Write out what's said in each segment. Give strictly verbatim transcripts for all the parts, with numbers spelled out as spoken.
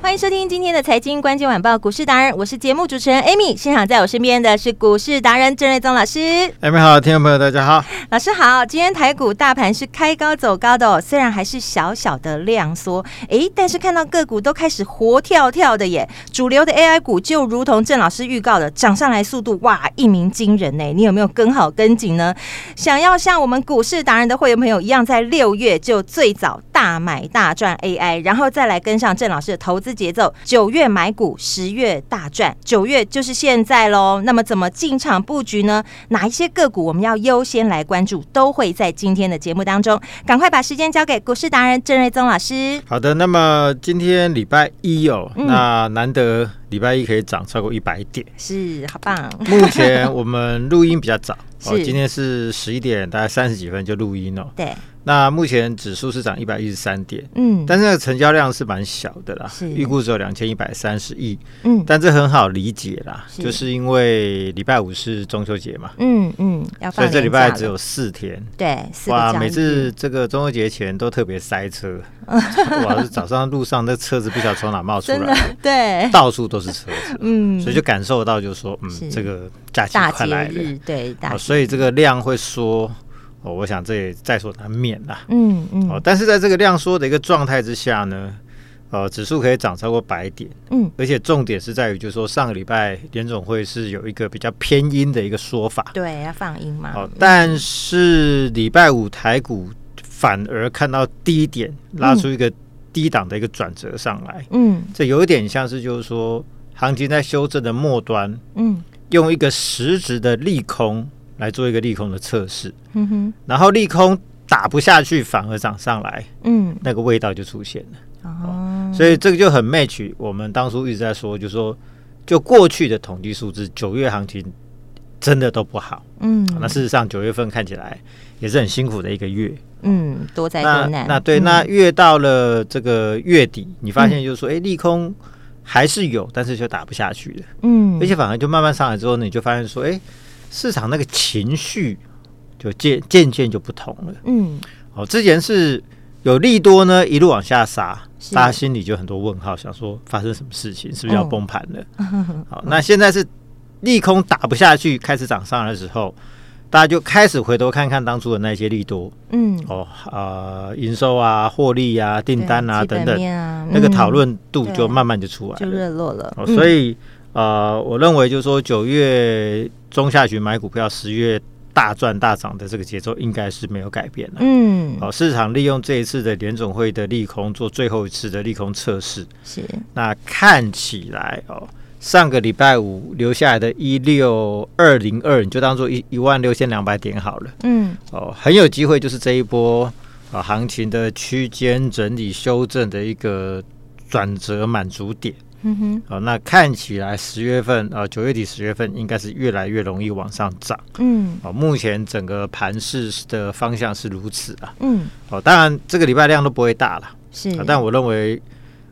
欢迎收听今天的财经关键晚报股市达人，我是节目主持人 Amy， 现场在我身边的是股市达人郑瑞宗老师。 Amy 好，听众朋友大家好。老师好，今天台股大盘是开高走高的、哦、虽然还是小小的量缩，但是看到个股都开始活跳跳的耶，主流的 A I 股就如同郑老师预告的，涨上来速度哇一鸣惊人耶，你有没有跟好跟紧呢？想要像我们股市达人的会员朋友一样，在六月就最早大买大赚 A I， 然后再来跟上郑老师的投资节奏，九月买股，十月大赚，九月就是现在咯。那么怎么进场布局呢？哪一些个股我们要优先来关注，都会在今天的节目当中。赶快把时间交给股市达人郑瑞宗老师。好的，那么今天礼拜一哦，嗯、那难得礼拜一可以涨超过一百点，是好棒。目前我们录音比较早、哦、今天是十一点大概三十几分就录音了、哦、对。那目前指数是涨一百一十三点、嗯、但是那个成交量是蛮小的啦，预估只有两千一百三十亿、嗯、但这很好理解啦，是就是因为礼拜五是中秋节嘛，嗯嗯，要放，所以这礼拜只有四天，对，四个交易日。哇，每次这个中秋节前都特别塞车哇，早上路上那车子不晓得从哪冒出来的，对，到处都是车子、嗯、所以就感受到就是说嗯，这个假期快来了，对、哦、所以这个量会缩哦、我想这也在所难免啦，嗯嗯、哦、但是在这个量缩的一个状态之下呢、呃、指数可以涨超过百点、嗯、而且重点是在于就是说上个礼拜联总会是有一个比较偏阴的一个说法，对，要放阴嘛、哦、但是礼拜五台股反而看到低点拉出一个低档的一个转折上来，嗯，这有一点像是就是说行情在修正的末端，嗯，用一个实质的利空来做一个利空的测试、嗯哼，然后利空打不下去反而涨上来、嗯、那个味道就出现了、哦哦、所以这个就很 match 我们当初一直在说，就是说就过去的统计数字九月行情真的都不好、嗯哦、那事实上九月份看起来也是很辛苦的一个月，嗯，多灾多难，那对、嗯、那越到了这个月底你发现就是说、嗯、利空还是有，但是就打不下去了，嗯，而且反而就慢慢上来之后呢，你就发现说哎，市场那个情绪就渐渐就不同了，嗯，哦，之前是有利多呢，一路往下杀，大家心里就很多问号，想说发生什么事情，是不是要崩盘了？嗯、好，那现在是利空打不下去，开始涨上来的时候，大家就开始回头看看当初的那些利多，嗯，哦，呃，营收啊、获利啊、订单啊等等，啊、那个讨论度就慢慢就出来了，就热络了，哦、所以。嗯呃，我认为就是说九月中下旬买股票，十月大赚大涨的这个节奏应该是没有改变的。嗯，好、哦，市场利用这一次的联总会的利空做最后一次的利空测试。是，那看起来哦，上个礼拜五留下来的一六二零二，你就当做一一万六千两百点好了。嗯，哦，很有机会就是这一波啊行情的区间整理修正的一个转折满足点。嗯哼，哦、那看起来十月份啊，九、呃、月底十月份应该是越来越容易往上涨。嗯，哦，目前整个盘势的方向是如此啊。嗯，哦，当然这个礼拜量都不会大了，是、哦。但我认为，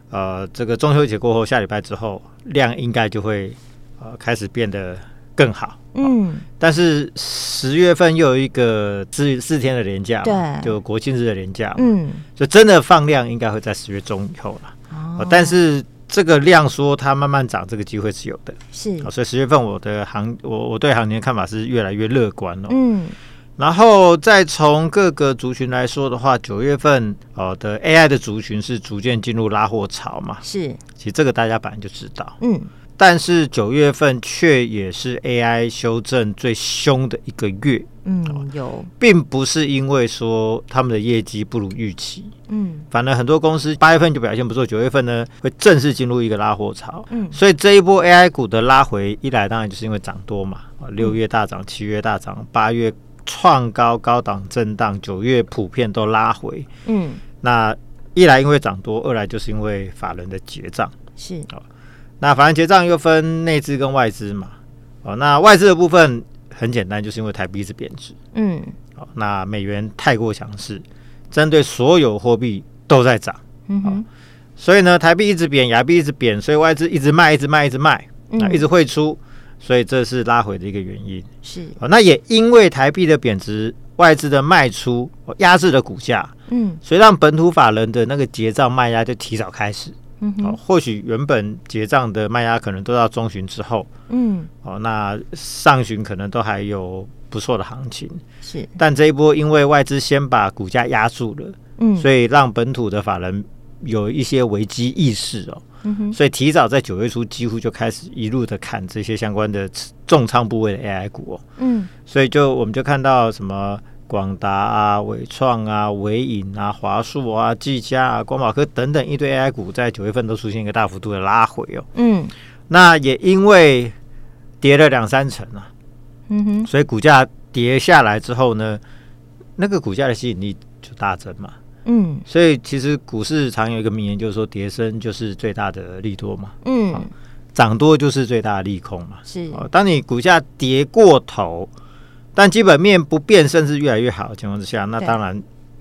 呃，这个中秋节过后，下礼拜之后量应该就会呃开始变得更好。哦、嗯，但是十月份又有一个四四天的连假，对，就国庆日的连假，嗯，就真的放量应该会在十月中以后了。哦，哦但是。这个量说它慢慢涨，这个机会是有的，是、哦、所以十月份我的行我我对行情的看法是越来越乐观哦。嗯，然后再从各个族群来说的话，九月份、哦、的 A I 的族群是逐渐进入拉货潮嘛，是，其实这个大家本来就知道，嗯，但是九月份却也是 A I 修正最凶的一个月，嗯，有，并不是因为说他们的业绩不如预期，嗯，反而很多公司八月份就表现不错，九月份呢会正式进入一个拉货潮，嗯，所以这一波 A I 股的拉回，一来当然就是因为涨多嘛，六月大涨，七月大涨，八月创高高档震荡，九月普遍都拉回，嗯，那一来因为涨多，二来就是因为法人的结账，是，哦，那法人结账又分内资跟外资嘛，哦，那外资的部分。很简单，就是因为台币一直贬值，嗯，好，那美元太过强势，针对所有货币都在涨，嗯哼，所以呢，台币一直贬，亚币一直贬，所以外资一直卖，一直卖，一直卖，嗯，一直汇出，所以这是拉回的一个原因。是，哦，那也因为台币的贬值，外资的卖出压制了股价，嗯，所以让本土法人的那个结账卖压就提早开始。哦，或许原本结账的卖压可能都到中旬之后，嗯，哦，那上旬可能都还有不错的行情，是，但这一波因为外资先把股价压住了，嗯，所以让本土的法人有一些危机意识哦，嗯，所以提早在九月初几乎就开始一路的砍这些相关的重仓部位的 A I 股哦，嗯，所以就我们就看到什么。广达啊、伟创啊、伟影啊、华硕啊、技嘉啊、光宝科等等一堆 A I 股，在九月份都出现一个大幅度的拉回哦。嗯，那也因为跌了两三成啊，嗯哼，所以股价跌下来之后呢，那个股价的吸引力就大增嘛。嗯，所以其实股市常有一个名言，就是说跌升就是最大的利多嘛。嗯，啊，涨多就是最大的利空嘛。是，啊，当你股价跌过头。但基本面不变，甚至越来越好的情况之下，那当然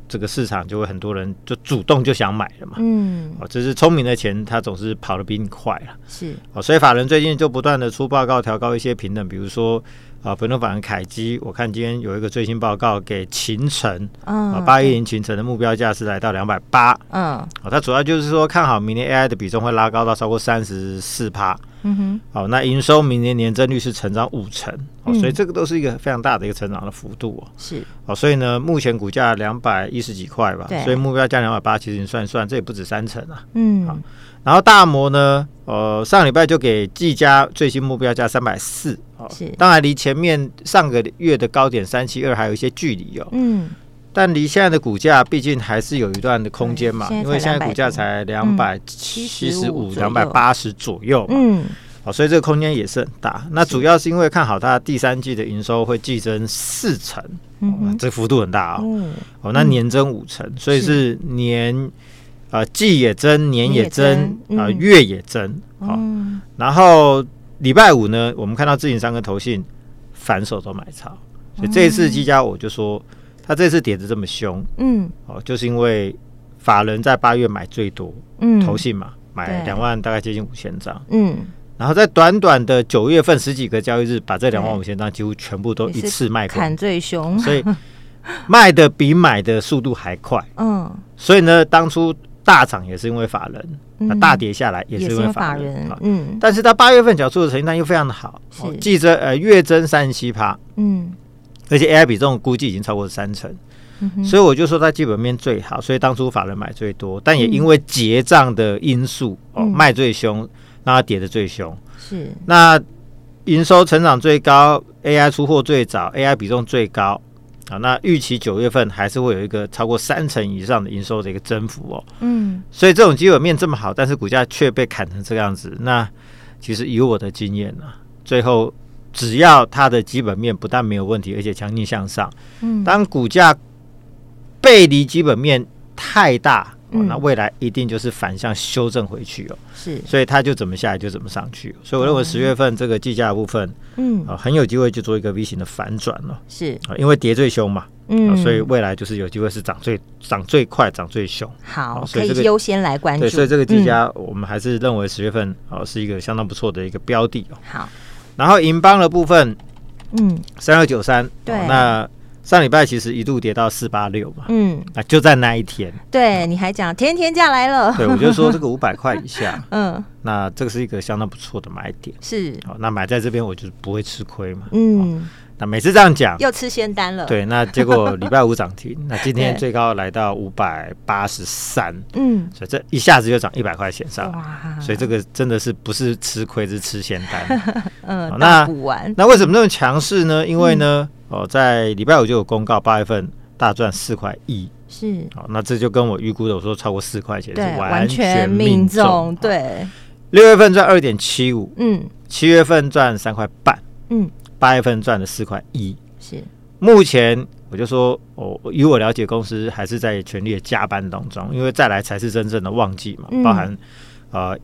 这个市场就会很多人就主动就想买了嘛。嗯，哦，这是聪明的钱，它总是跑得比你快了。是，哦，所以法人最近就不断的出报告，调高一些评等，比如说啊，本土法人凯基，我看今天有一个最新报告给勤诚，嗯，啊，八一零勤诚的目标价是来到两百八，嗯，哦，它主要就是说看好明年 A I 的比重会拉高到超过三十四%。嗯哼，好，那营收明年年增率是成长五成，哦，所以这个都是一个非常大的一个成长的幅度哦。是，哦，所以呢，目前股价两百一十几块吧，所以目标价两百八，其实你算一算，这也不止三成啊。嗯，好，然后大摩呢，呃，上礼拜就给技嘉最新目标价三百四，是，当然离前面上个月的高点三七二还有一些距离哦。嗯。但离现在的股价毕竟还是有一段的空间嘛，因为现在股价才两百七十五、两百八十左右嘛，嗯，哦，所以这个空间也是很大。那主要是因为看好它第三季的营收会季增四成，嗯哦，这幅度很大啊，哦嗯哦。那年增五成，嗯，所以是年啊季，呃、也增，年也增啊，呃、月也增啊，哦嗯。然后礼拜五呢，我们看到自营商跟投信反手都买超，所以这一次技嘉我就说。嗯他这次跌得这么凶，嗯，哦，就是因为法人在八月买最多，嗯，投信嘛，买两万大概接近五千张，嗯，然后在短短的九月份十几个交易日，把这两万五千张几乎全部都一次卖光，砍最凶，所以卖的比买的速度还快，嗯，所以呢，当初大涨也是因为法人，嗯，大跌下来也是因为法人，法人嗯，哦，但是他八月份缴出的成绩单又非常的好，哦，季增呃月增三十七%，嗯。而且 A I 比重估计已经超过三成，嗯，所以我就说它基本面最好，所以当初法人买最多，但也因为结账的因素，嗯哦，卖最凶，让它跌得最凶。是，那营收成长最高 ，A I 出货最早 ，A I 比重最高，啊，那预期九月份还是会有一个超过三成以上的营收的一个增幅哦。嗯，所以这种基本面这么好，但是股价却被砍成这样子，那其实以我的经验呢，啊，最后。只要它的基本面不但没有问题，而且强劲向上，嗯，当股价背离基本面太大，嗯哦，那未来一定就是反向修正回去哦。是，所以它就怎么下来就怎么上去，哦，所以我认为十月份这个计价的部分，嗯呃，很有机会就做一个 V 型的反转了，哦。是，呃，因为跌最凶嘛，嗯呃，所以未来就是有机会是涨最涨最快、涨最凶。好，呃所以這個，可以优先来关注。对，所以这个计价，嗯，我们还是认为十月份哦，呃、是一个相当不错的一个标的哦。好。然后银邦的部分，嗯，三二九三，对，哦，那上礼拜其实一度跌到四八六嘛，嗯，啊，就在那一天，对，你还讲天天价来了，对，我就说这个五百块以下，嗯，那这个是一个相当不错的买点，是、哦、那买在这边我就不会吃亏嘛。嗯、哦，那每次这样讲又吃仙丹了，对，那结果礼拜五涨停那今天最高来到五百八十三，嗯，所以这一下子就涨一百块钱上，所以这个真的是不是吃亏是吃仙丹。嗯、哦，那补完那为什么那么强势呢？因为呢、嗯哦、在礼拜五就有公告，八月份大赚四块一，是、哦、那这就跟我预估的我说超过四块钱是完全命中。对，六月份赚 二点七五， 嗯，七月份赚三块半，嗯，八月份赚了四块一，是目前我就说、哦、以我了解公司还是在全力的加班当中，因为再来才是真正的旺季嘛、嗯、包含、呃、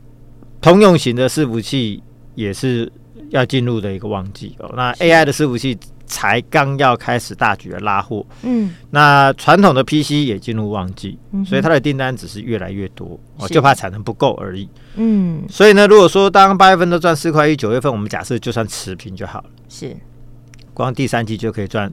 通用型的伺服器也是要进入的一个旺季、哦、那 A I 的伺服器才刚要开始大举的拉货，嗯，那传统的 P C 也进入旺季、嗯，所以它的订单只是越来越多，哦、就怕产能不够而已，嗯，所以呢，如果说当八月份都赚四块一，九月份我们假设就算持平就好了，是，光第三季就可以赚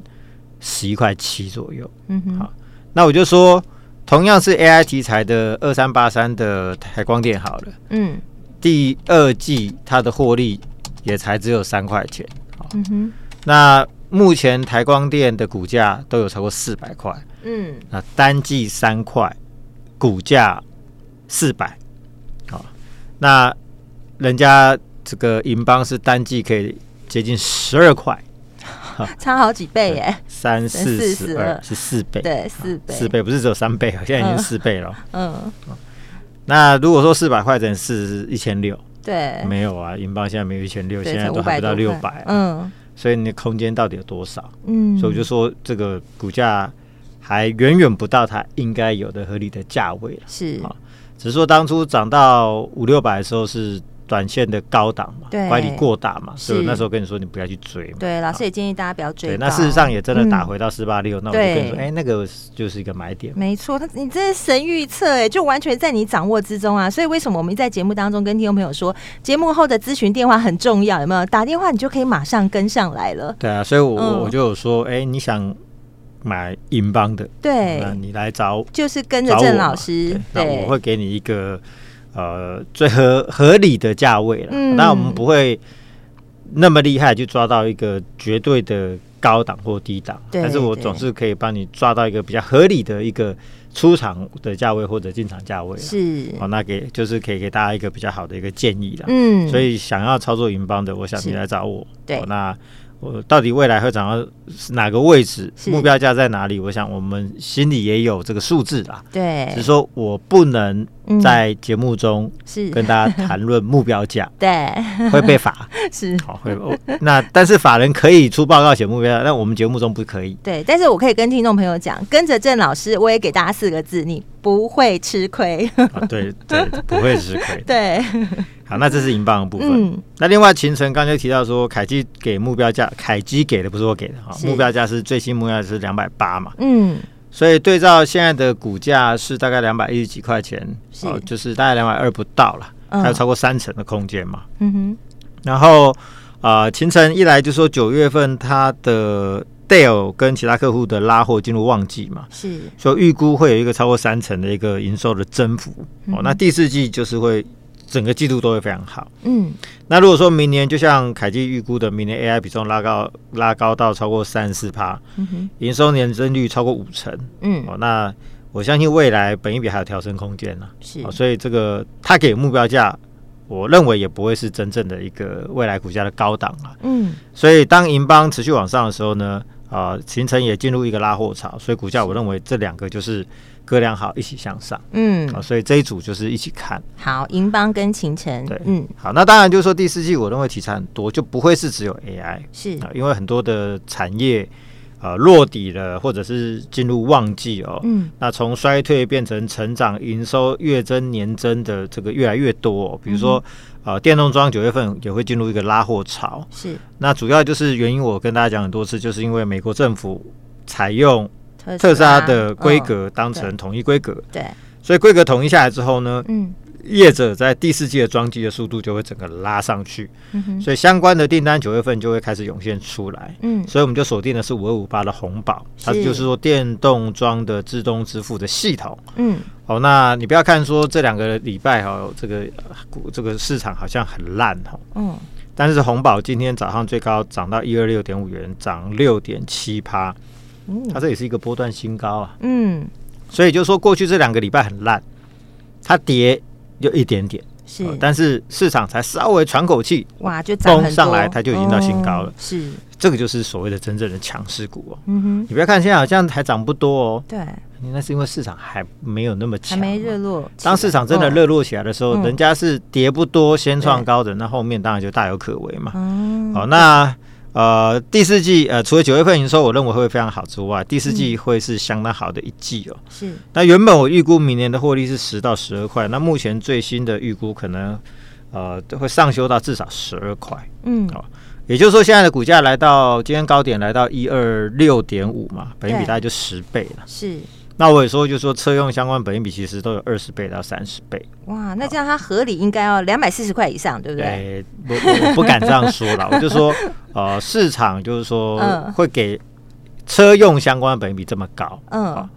十一块七左右，嗯哼，好，那我就说同样是 A I 题材的二三八三的台光电好了，嗯，第二季它的获利也才只有三块钱，哦、嗯哼，那目前台光电的股价都有超过四百块，嗯，那单季三块，股价四百，好，那人家这个银邦是单季可以接近十二块，差好几倍耶，三四十二是四倍，对，四倍，四倍不是只有三倍，现在已经四倍了，嗯，嗯，那如果说四百块等于是一千六，对，没有啊，银邦现在没有一千六，现在都还不到六百、啊，嗯。所以你的空间到底有多少？嗯，所以我就说这个股价还远远不到它应该有的合理的价位了。是、啊、只是说当初涨到五六百的时候是短线的高档嘛，乖离过大嘛，所以那时候跟你说你不要去追嘛。对，老师也建议大家不要追高。对，那事实上也真的打回到四八六，那我就跟你说，哎、欸，那个就是一个买点。没错，你这是神预测，哎，就完全在你掌握之中啊。所以为什么我们在节目当中跟听众朋友说，节目后的咨询电话很重要，有没有？打电话你就可以马上跟上来了。对啊，所以我、嗯、我就有说，哎、欸，你想买银邦的，对，那你来找，就是跟着郑老师，那我会给你一个。呃，最 合, 合理的价位了，那、嗯、我们不会那么厉害去抓到一个绝对的高档或低档，但是我总是可以帮你抓到一个比较合理的一个出场的价位或者进场价位，是、哦、那给就是可以给大家一个比较好的一个建议啦。嗯，所以想要操作银邦的，我想你来找我。对、哦，那我到底未来会涨到哪个位置，目标价在哪里？我想我们心里也有这个数字啦。对，只是说我不能在节目中跟大家谈论目标价，对，会被罚。是，好、哦，会、哦、那但是法人可以出报告写目标价，但我们节目中不可以。对，但是我可以跟听众朋友讲，跟着郑老师，我也给大家四个字：你不会吃亏。啊，对对，不会吃亏。对。好，那这是银邦的部分、嗯、那另外秦晨刚才提到说凯基给目标价，凯基给的不是我给的、哦、目标价是最新目标价是两百八嘛，嗯，所以对照现在的股价是大概两百一十几块钱，是、哦、就是大概两百二不到了、嗯、还有超过三成的空间嘛，嗯哼，然后、呃、秦晨一来就说九月份他的 Dell 跟其他客户的拉货进入旺季嘛，是，所以预估会有一个超过三成的一个营收的增幅、嗯哦、那第四季就是会整个季度都会非常好，嗯，那如果说明年就像凯基预估的，明年 A I 比重拉高拉高到超过三十四趴，营收年增率超过五成，嗯、哦，那我相信未来本益比还有调升空间呢、啊，是、哦，所以这个他给目标价，我认为也不会是真正的一个未来股价的高档啊，嗯，所以当银邦持续往上的时候呢，啊、呃，形成也进入一个拉货潮，所以股价我认为这两个就是。哥俩好，一起向上。嗯、哦，所以这一组就是一起看好银邦跟秦晨。对，嗯，好，那当然就是说第四季我认为题材很多，就不会是只有 A I， 是、呃、因为很多的产业呃落底了，或者是进入旺季哦。嗯，那从衰退变成成长，营收月增年增的这个越来越多、哦。比如说、嗯、呃，电动装九月份也会进入一个拉货潮。是，那主要就是原因我跟大家讲很多次，就是因为美国政府采用。特斯拉的规格当成统一规格、哦、对，所以规格统一下来之后呢、嗯、业者在第四季的装机的速度就会整个拉上去，嗯、所以相关的订单九月份就会开始涌现出来。嗯，所以我们就锁定的是五二五八的红宝，它就是说电动装的自动支付的系统。嗯，好，那你不要看说这两个礼拜哈，这个这个市场好像很烂哈。嗯，但是红宝今天早上最高涨到 一百二十六点五 元，涨 百分之六点七， 它这也是一个波段新高啊。嗯，所以就是说过去这两个礼拜很烂，它跌就一点点是、呃，但是市场才稍微喘口气，哇，就涨很多，上来它就已经到新高了。嗯、是，这个就是所谓的真正的强势股哦。嗯哼，你不要看现在好像还涨不多哦。对，那是因为市场还没有那么强，还没热络。当市场真的热络起来的时候，哦、人家是跌不多先创高的，那后面当然就大有可为嘛。嗯，好、哦，那。呃，第四季呃，除了九月份营收我认为会非常好之外，第四季会是相当好的一季哦。是。那原本我预估明年的获利是十到十二块，那目前最新的预估可能呃会上修到至少十二块。嗯。哦，也就是说现在的股价来到今天高点来到一二六点五嘛，本益比大概就十倍了。是。那我也说，就是说车用相关本益比其实都有二十倍到三十倍。哇，那这样它合理应该要两百四十块以上，对不对？对，我我不敢这样说了，我就说，呃，市场就是说会给车用相关本益比这么高，嗯、啊，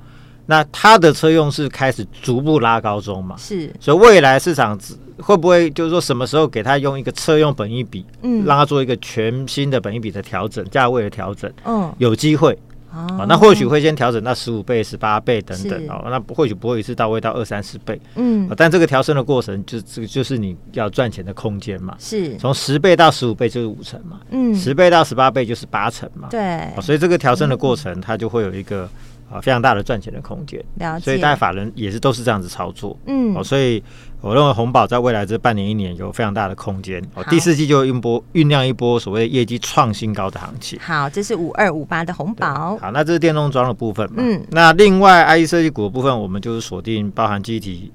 那它的车用是开始逐步拉高中嘛，是，所以未来市场会不会就是说什么时候给它用一个车用本益比，嗯，让它做一个全新的本益比的调整，价位的调整，嗯，有机会。哦、那或许会先调整到十五倍、十八倍等等、哦、那或许不会一次到位到二三十倍、嗯哦，但这个调升的过程就这个就是你要赚钱的空间嘛，是从十倍到十五倍就是五成嘛，嗯，十倍到十八倍就是八成嘛，对，哦、所以这个调升的过程它就会有一个、啊、非常大的赚钱的空间，了解，所以大家法人也是都是这样子操作，嗯，哦、所以我认为红宝在未来这半年一年有非常大的空间、哦、第四季就酝酿一波所谓业绩创新高的行情。好，这是五二五八的红宝。好，那这是电动装的部分嘛、嗯、那另外 I C 设计股的部分我们就是锁定包含记忆体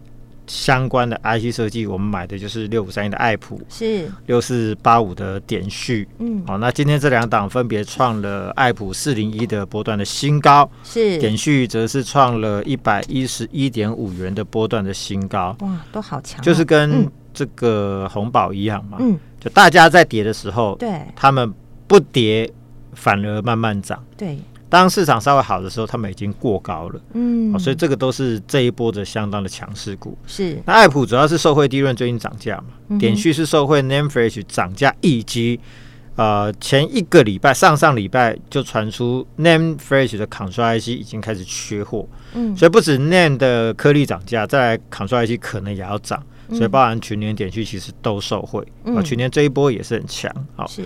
相关的 I C 设计，我们买的就是六五三一的爱普，是六四八五的点序、嗯哦、那今天这两档分别创了爱普四零一的波段的新高，是点序则是创了 一百一十一点五 元的波段的新高。哇，都好强、啊、就是跟这个红宝一样嘛、嗯、就大家在跌的时候，对，他们不跌反而慢慢涨，对，当市场稍微好的时候他们已经过高了、嗯哦、所以这个都是这一波的相当的强势股。是，那爱普主要是受惠低润最近涨价嘛、嗯、点序是受惠 Name Flash 涨价，以及、呃、前一个礼拜上上礼拜就传出 Name Flash 的 Control I C 已经开始缺货、嗯、所以不止 Name 的颗粒涨价，再来 Control I C 可能也要涨，所以包含群联点序其实都受惠、嗯啊、群联这一波也是很强、哦、是。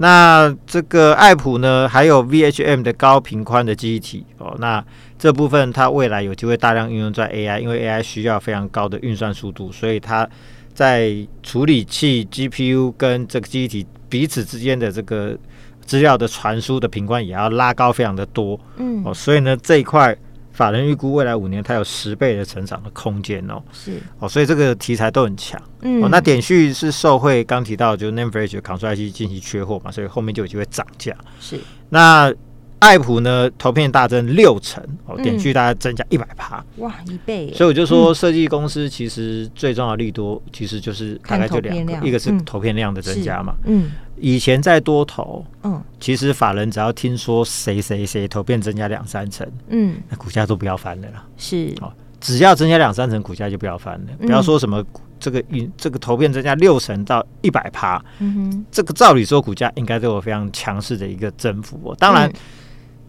那这个爱普呢，还有 V H M 的高频宽的记忆体、哦、那这部分它未来有机会大量运用在 A I， 因为 A I 需要非常高的运算速度，所以它在处理器 G P U 跟这个记忆体彼此之间的这个资料的传输的频宽也要拉高非常的多、嗯哦、所以呢这一块法人预估未来五年它有十倍的成长的空间哦，是哦，所以这个题材都很强、嗯哦。那点序是受惠刚提到就是 Name Flash 抗衰期近期缺货嘛，所以后面就有机会涨价。是，那爱普呢，投片大增六成哦，点序大概增加一百趴，哇，一倍。所以我就说，设计公司其实最重要的利多、嗯、其实就是大概就两个，一个是投片量的增加嘛，嗯。以前在多头、嗯、其实法人只要听说谁谁谁投片增加两三成、嗯、那股价都不要翻了啦，是、哦、只要增加两三成股价就不要翻了、嗯、不要说什么这个这个投片增加六成到 百分之百、嗯、这个照理说股价应该都有非常强势的一个增幅、哦、当然、嗯、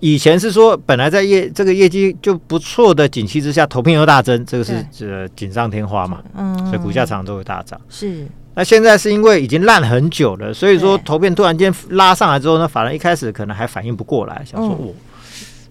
以前是说本来在业这个业绩就不错的景气之下投片又大增，这个是、呃、锦上添花嘛、嗯、所以股价常常都会大涨，是。那现在是因为已经烂很久了，所以说投片突然间拉上来之后呢，法人一开始可能还反应不过来，想说、嗯、哦，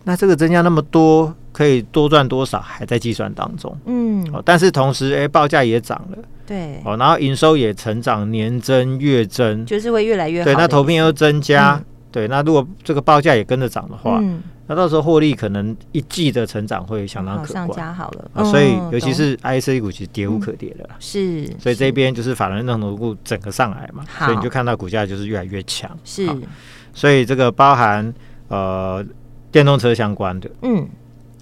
那这个增加那么多可以多赚多少还在计算当中，嗯、哦，但是同时哎、欸、报价也涨了，对、哦，然后营收也成长，年增月增，就是会越来越好，对，那投片又增加、嗯、对，那如果这个报价也跟着涨的话、嗯，那到时候获利可能一季的成长会相当可观，上加好了、啊、所以尤其是 I C 股其实跌无可跌了、嗯、是，所以这边就是法人认同股整个上来嘛，所以你就看到股价就是越来越强，是，所以这个包含呃电动车相关的，嗯，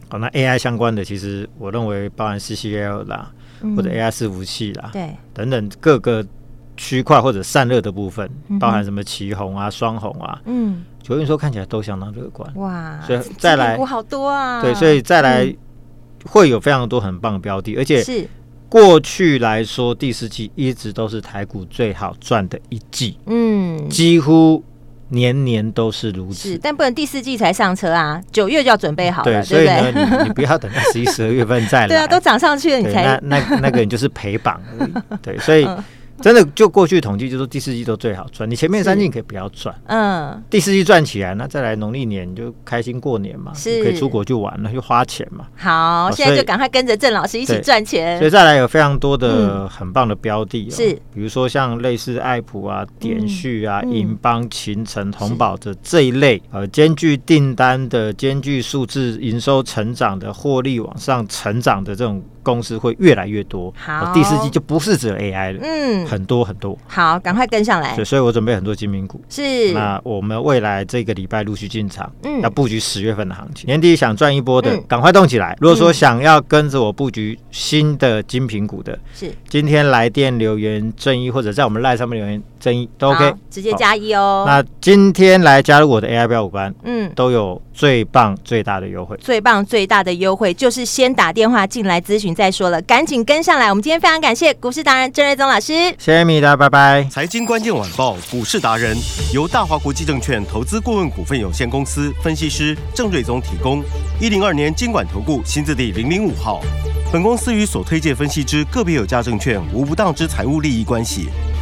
好、哦，那 A I 相关的其实我认为包含 C C L 啦，或者 A I 伺服器啦，对，等等各个区块或者散热的部分，包含什么旗红啊、双红啊，嗯，九运说看起来都相当乐观，哇，所以再来好多啊，对，所以再来会有非常多很棒的标的，而且是过去来说，第四季一直都是台股最好赚的一季，嗯，几乎年年都是如此。是，但不能第四季才上车啊，九月就要准备好了，对，所以呢，对不对？ 你, 你不要等到十一、十二月份再来，对啊，都涨上去了你才那那那个人就是陪榜而已，对，所以。嗯，真的就过去统计就说第四季都最好赚，你前面三季可以不要赚，嗯，第四季赚起来，那再来农历年就开心过年嘛，是可以出国去玩了，就花钱嘛。好，哦，现在就赶快跟着郑老师一起赚钱。所以再来有非常多的很棒的标的，哦，是，嗯，比如说像类似爱普啊、点序啊、银，嗯，邦、勤诚、同宝的这一类，呃，兼具订单的、兼具数字营收成长的、获利往上成长的这种公司会越来越多。好，第四季就不是只有 A I 了，嗯，很多很多。好，赶快跟上来。所以我准备很多精品股，是，那我们未来这个礼拜陆续进场，嗯，要布局十月份的行情。年底想赚一波的，赶，嗯，快动起来。如果说想要跟着我布局新的精品股的，是，嗯，今天来电留言正一，或者在我们 LINE 上面留言正一都 OK， 直接加一哦。那今天来加入我的 A I 标股班，嗯，都有最棒最大的优惠，最棒最大的优惠就是先打电话进来咨询。再说了，赶紧跟上来！我们今天非常感谢股市达人郑瑞宗老师，谢谢Amy，大家拜拜。财经关键晚报，股市达人由大华国际证券投资顾问股份有限公司分析师郑瑞宗提供。一零二年金管投顾新字第零零五号。本公司与所推介分析之个别有价证券无不当之财务利益关系。